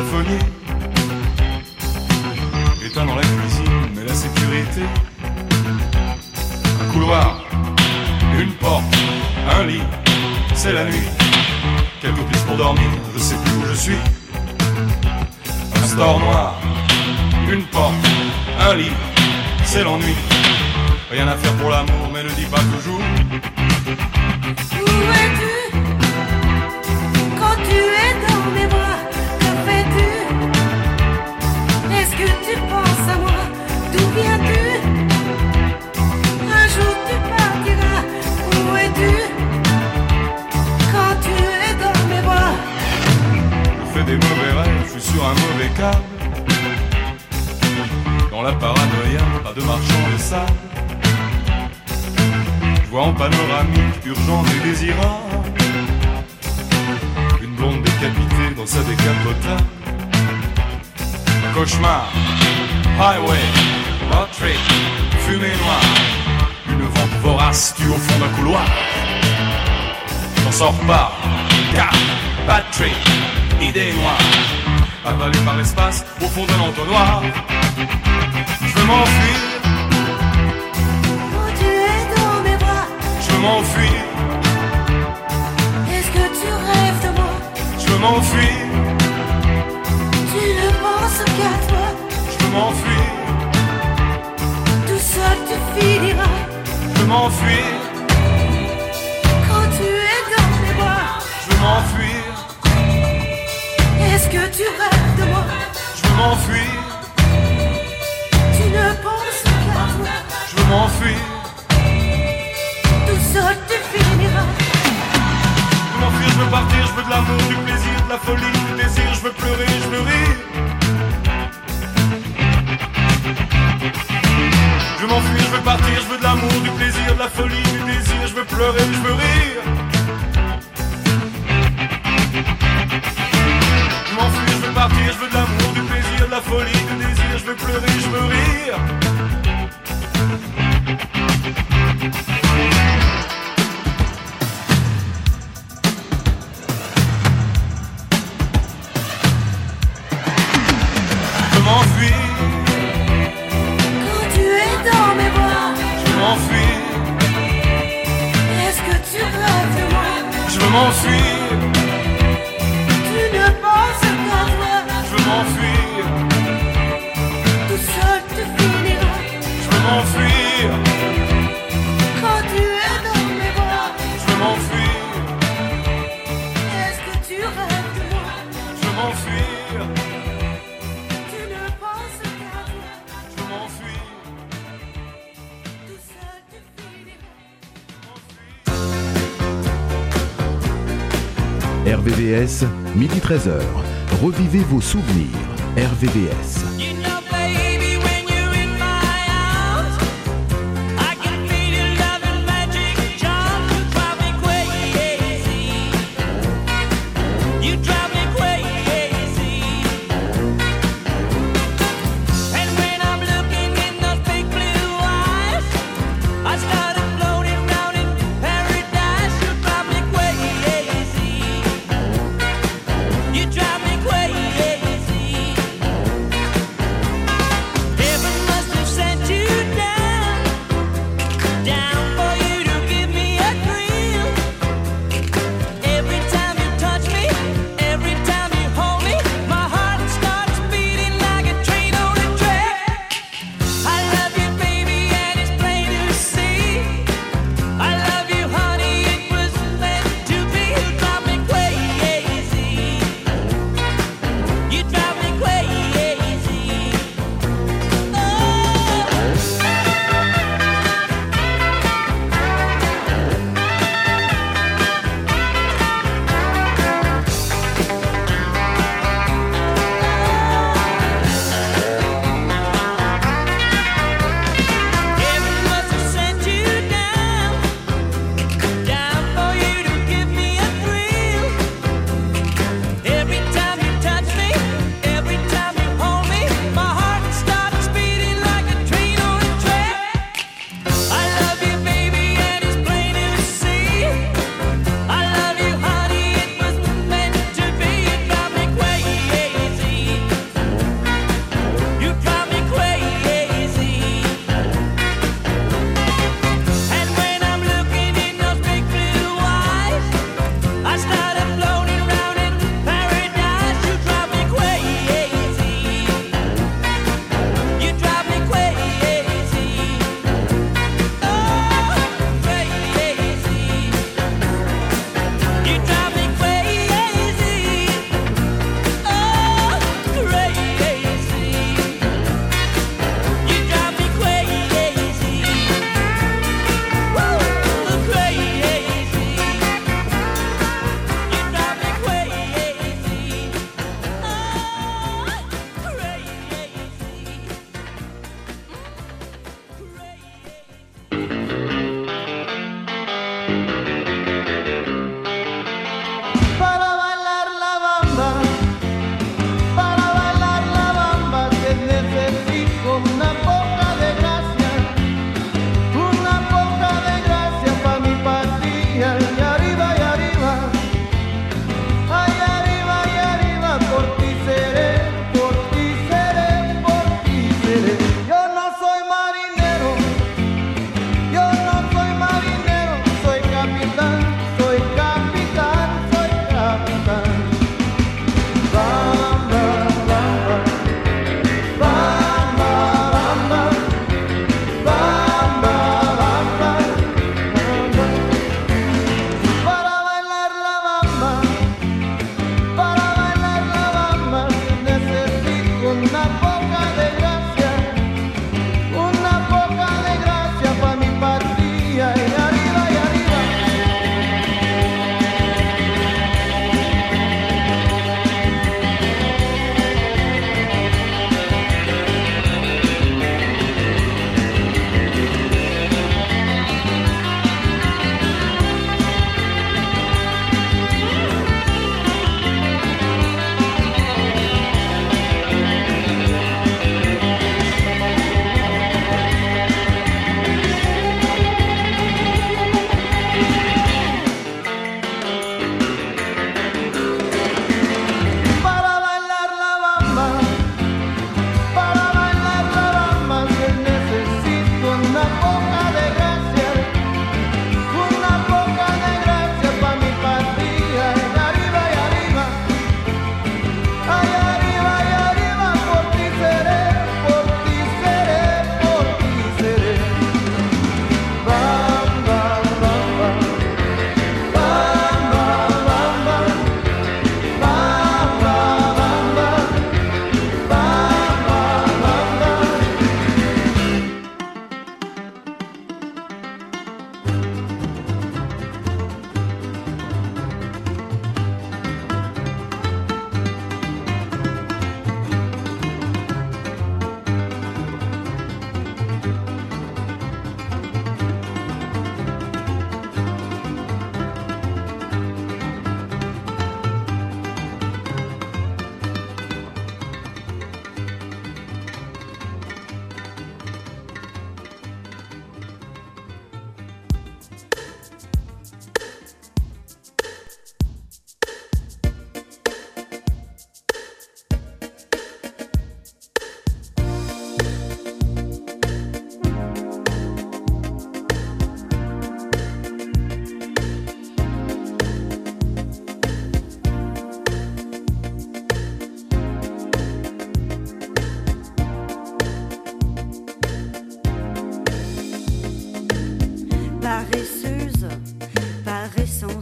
plafonnier, éteint dans la cuisine, mais la sécurité, un couloir, une porte, un lit, c'est la nuit, quelques pistes pour dormir, je sais plus où je suis, un store noir, une porte, un lit, c'est l'ennui, rien à faire pour l'amour, mais ne dis pas toujours. Où es-tu quand tu es dans mes bras? Que fais-tu? Est-ce que tu penses à moi? D'où viens-tu? Un jour tu partiras. Où es-tu quand tu es dans mes bras? Je fais des mauvais rêves, je suis sur un mauvais câble. Dans la paranoïa, pas de marchand de sable. Je vois en panoramique, urgente et désirant, une blonde décapitée dans sa décapotable. Un cauchemar, highway, road trip, fumée noire, une vente vorace tue au fond d'un couloir. J'en sors pas, car bad trip, idée noire, avalée par l'espace au fond d'un entonnoir. Je veux m'enfuir. Je veux m'enfuir. Est-ce que tu rêves de moi? Je veux m'enfuir. Tu ne penses qu'à toi. Je veux m'enfuir. Tout seul tu finiras. Je veux m'enfuir. Quand tu es dans mes bras. Je veux m'enfuir. Est-ce que tu rêves de moi? Je veux m'enfuir. Tu ne penses qu'à toi. Je veux m'enfuir. Seul tu finiras. Je veux m'enfuir, je veux partir, je veux de l'amour, du plaisir, de la folie, du désir, je veux pleurer, je veux rire. Je veux m'enfuir, je veux partir, je veux de l'amour, du plaisir, de la folie, du désir, je veux pleurer, je veux rire. Je veux m'enfuir, je veux partir, je veux de l'amour, du plaisir, de la folie, du désir, je veux pleurer, je veux rire. Je veux m'enfuir. Tu ne penses qu'à toi. Je veux m'enfuir. Tout seul tu finiras. Je veux m'enfuir. Quand tu es dans mes bras. Je veux m'enfuir. Est-ce que tu rêves de moi? Je veux m'enfuir. Tu ne penses qu'à toi. Je veux m'enfuir. Tout seul tu finiras. RVVS, midi 13h. Revivez vos souvenirs. RVVS.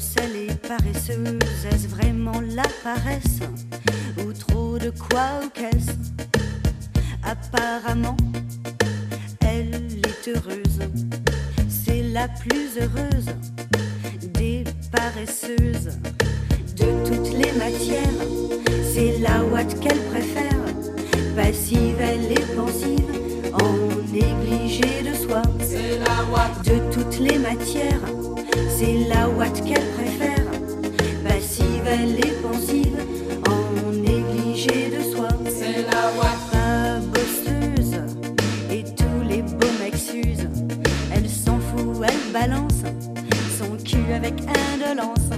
sait les paresseuses? Est-ce vraiment la paresse ou trop de quoi ou qu'est-ce? Apparemment, elle est heureuse. C'est la plus heureuse des paresseuses. De toutes les matières, c'est la ouate qu'elle préfère. Passive, elle est pensive, en négligé de soi. C'est la ouate. De toutes les matières, c'est la ouate qu'elle préfère. Passive, elle est pensive, en négligé de soi. C'est la ouate. Pas bosseuse, et tous les beaux mecs s'usent. Elle s'en fout, elle balance son cul avec indolence.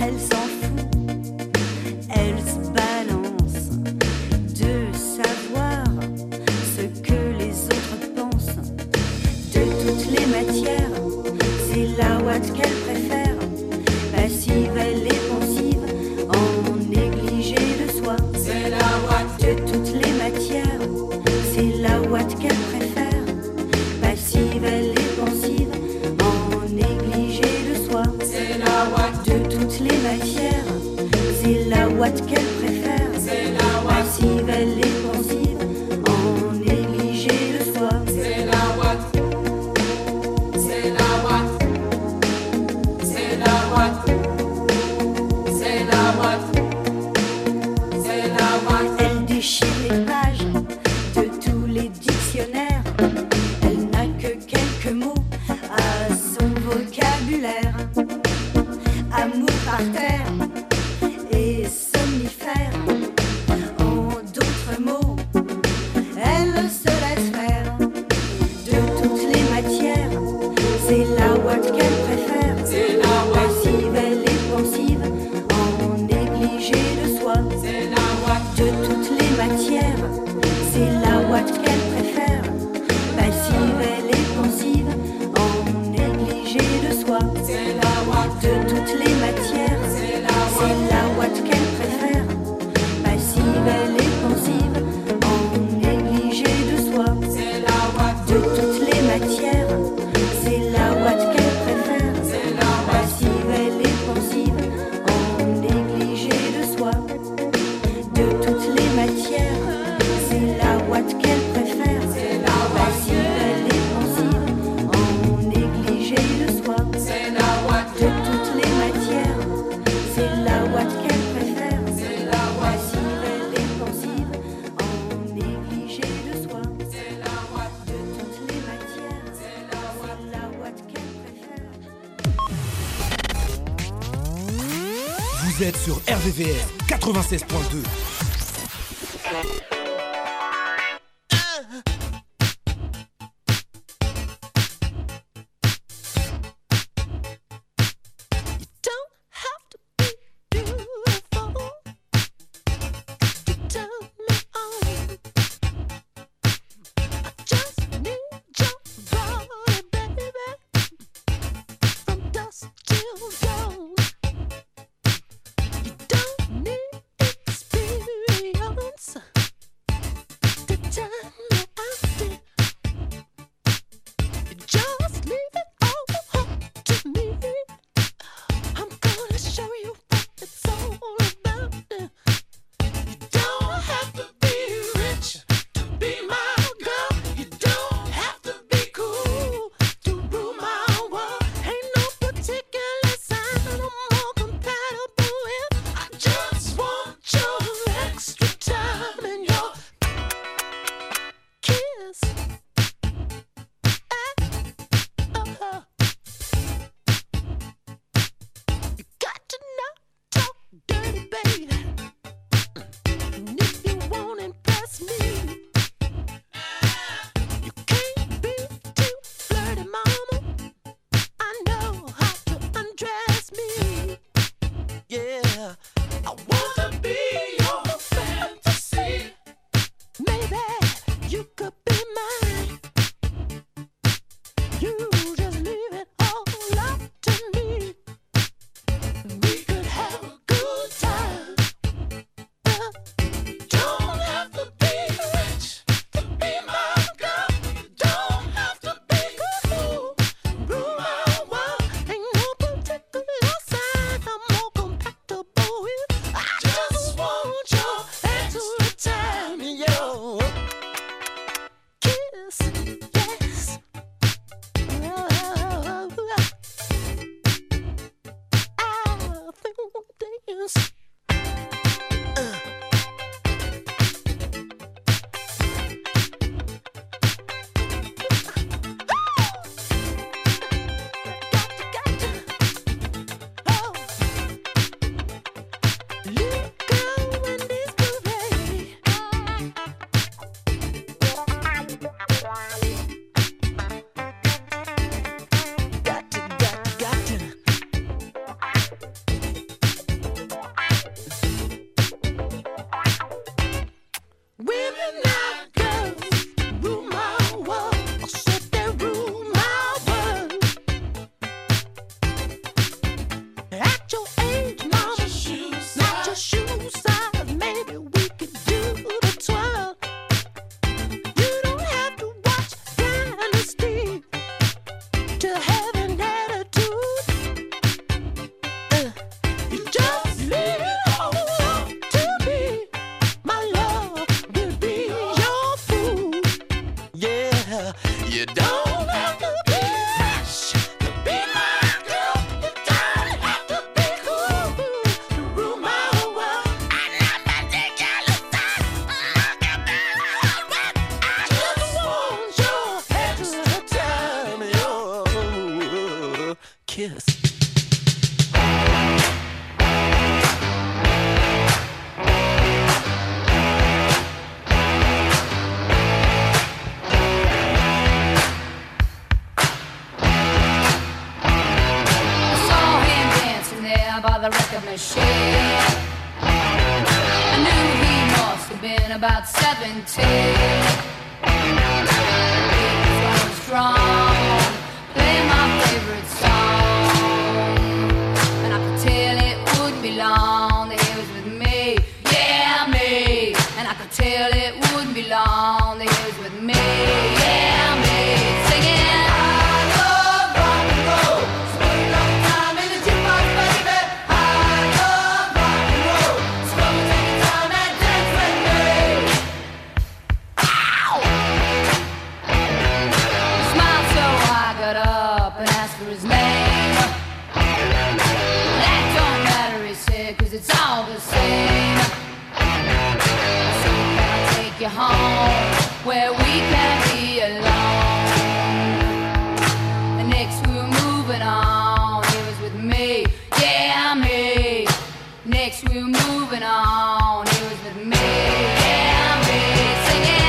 Elle s'en fout, elle se balance de savoir ce que les autres pensent. De toutes les matières, c'est la ouate qu'elle préfère. Passive, elle est pensive, en négligé de soi. C'est la ouate. De toutes les matières, c'est la ouate qu'elle préfère. Passive, elle est pensive, en négligé de soi. C'est la ouate. Les matières, c'est la ouate qu'elle préfère. C'est la ouate. Passive, elle est pensive, en négligé de soi. C'est la ouate. C'est la ouate. C'est la ouate. C'est la ouate. C'est la ouate. Elle déchire les pages de tous les dictionnaires. Elle n'a que quelques mots à son vocabulaire. Amour par terre et somnifère. En d'autres mots, elle se laisse faire. De toutes les matières, c'est la ouate qu'elle préfère. C'est la ouate. Passive, elle est pensive, en négligé de soi. C'est la ouate. De toutes les matières, c'est la ouate qu'elle préfère. Passive, elle est pensive, en négligé de soi. C'est la ouate. De toutes les matières, c'est la ouate qu'elle préfère. Passive, elle est pensive, en négligée de soi. C'est la ouate. De toutes les matières, c'est la ouate qu'elle préfère. C'est la ouate. Passive, elle est pensive, en négligée de soi. De toutes les matières, c'est la ouate qu'elle préfère. C'est la ouate. Passive, elle est pensive, en négligée de soi. C'est la ouate. De toutes les matières, c'est la ouate qu'elle préfère. C'est la ouate. Passive, elle est pensive, en négligé de soi. C'est la ouate. De toutes les matières, c'est la ouate qu'elle préfère. Vous êtes sur RVVS 96.2. Take down by the record machine. I knew he must have been about 17. So strong, play my favorite song, and I could tell it wouldn't be long that he was with me, yeah me. And I could tell it wouldn't be long that he was with me, yeah me. Singing. It's all the same. So can I take you home where we can be alone? And next we're moving on. He was with me, yeah me. Next we're moving on. He was with me, yeah me. Singing.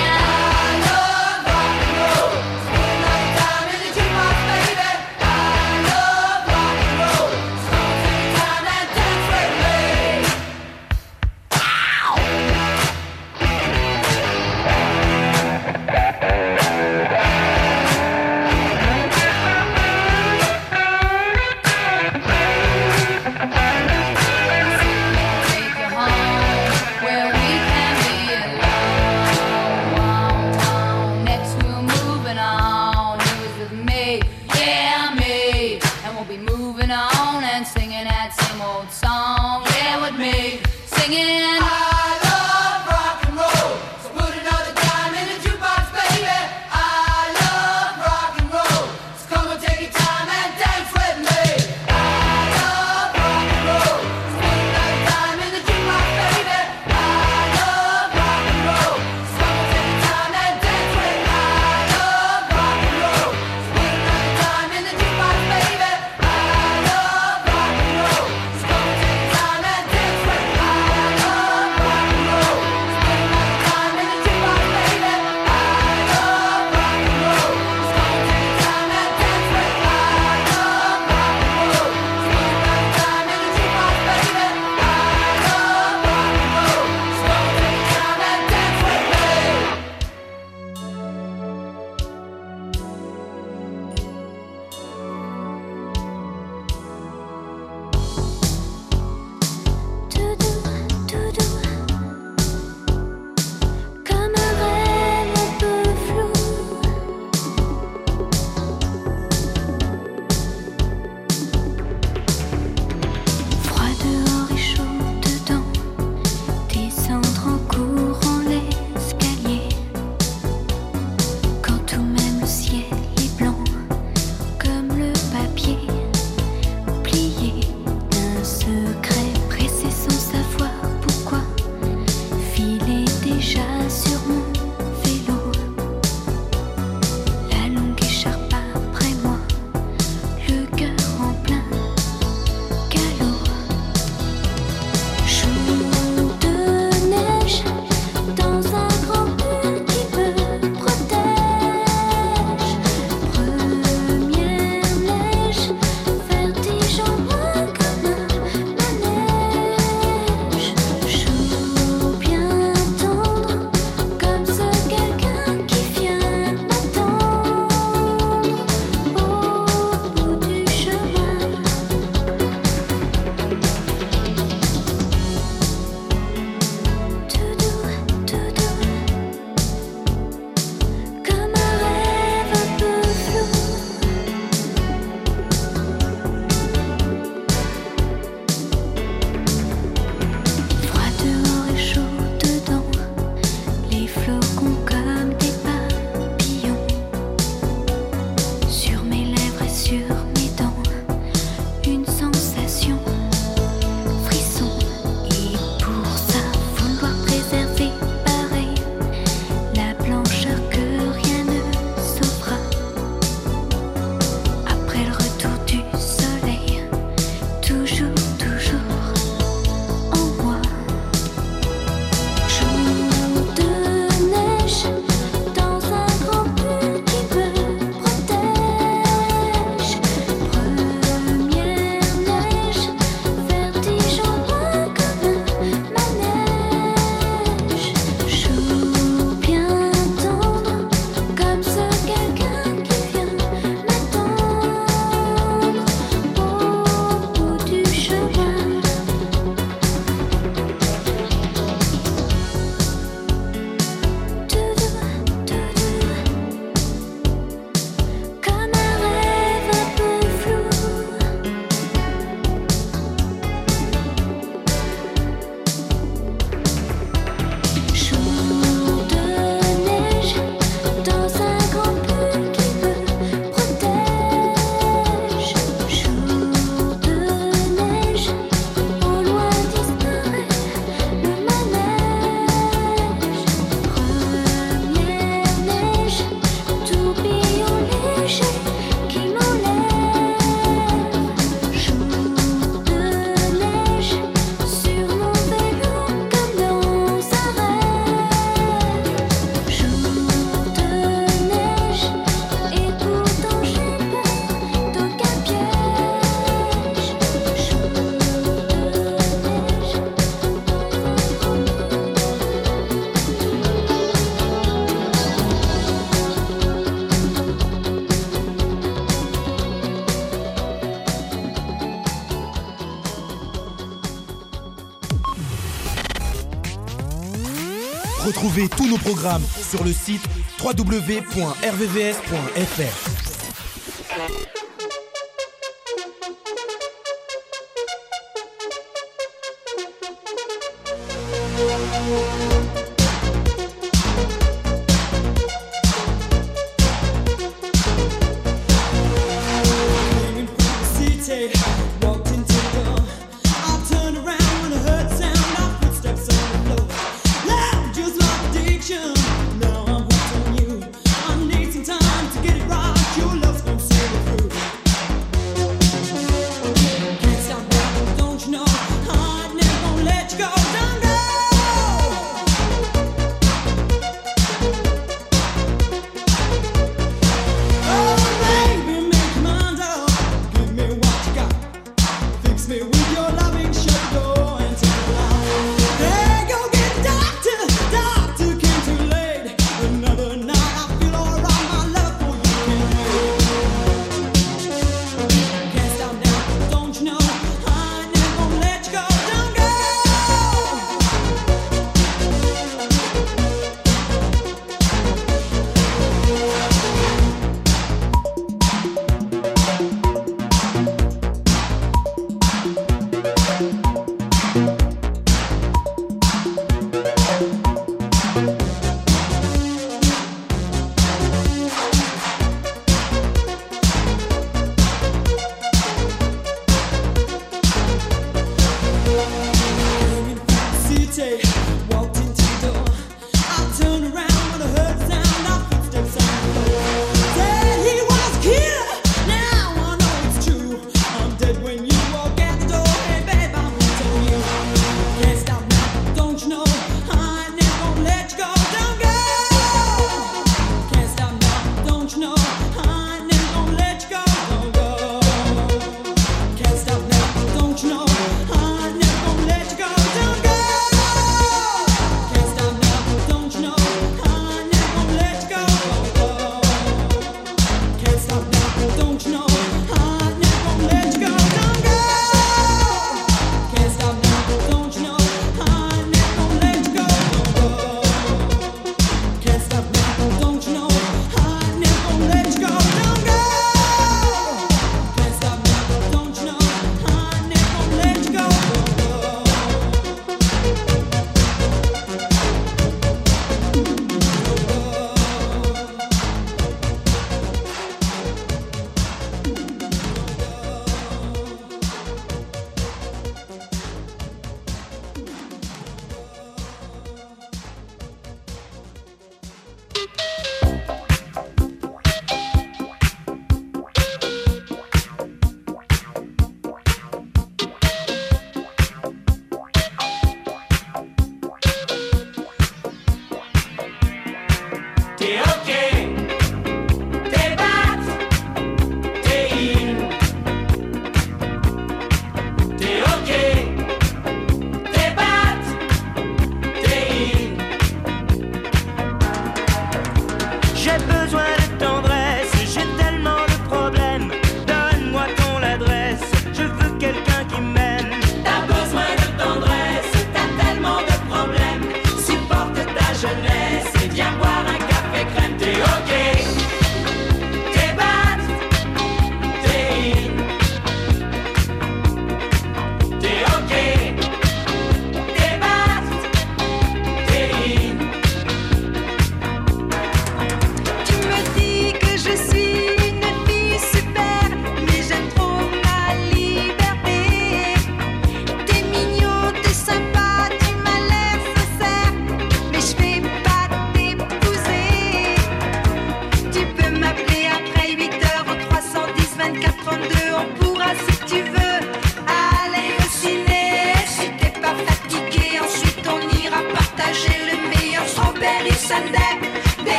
Retrouvez tous nos programmes sur le site www.rvvs.fr.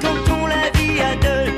Quand on la vit à deux,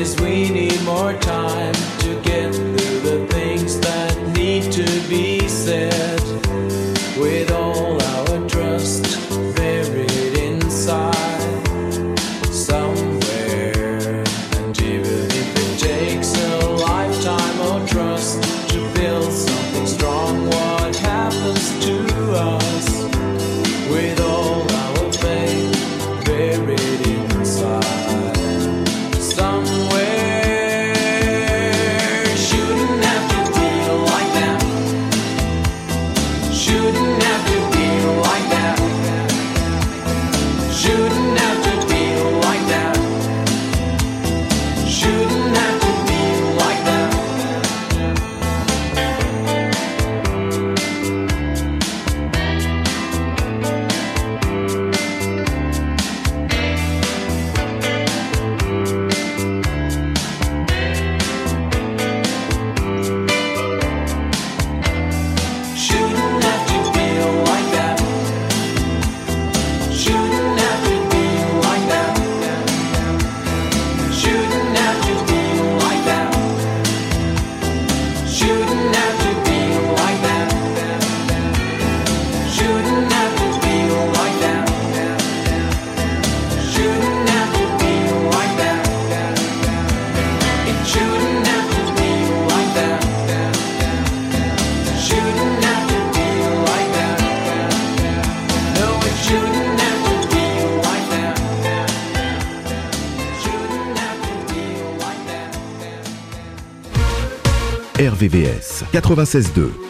is we need more time to get through the things that need to be said. With all our trust buried inside somewhere, and even if it takes a lifetime of trust to build something strong, what happens to us with all our faith buried inside? RVVS 96.2.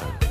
ciao.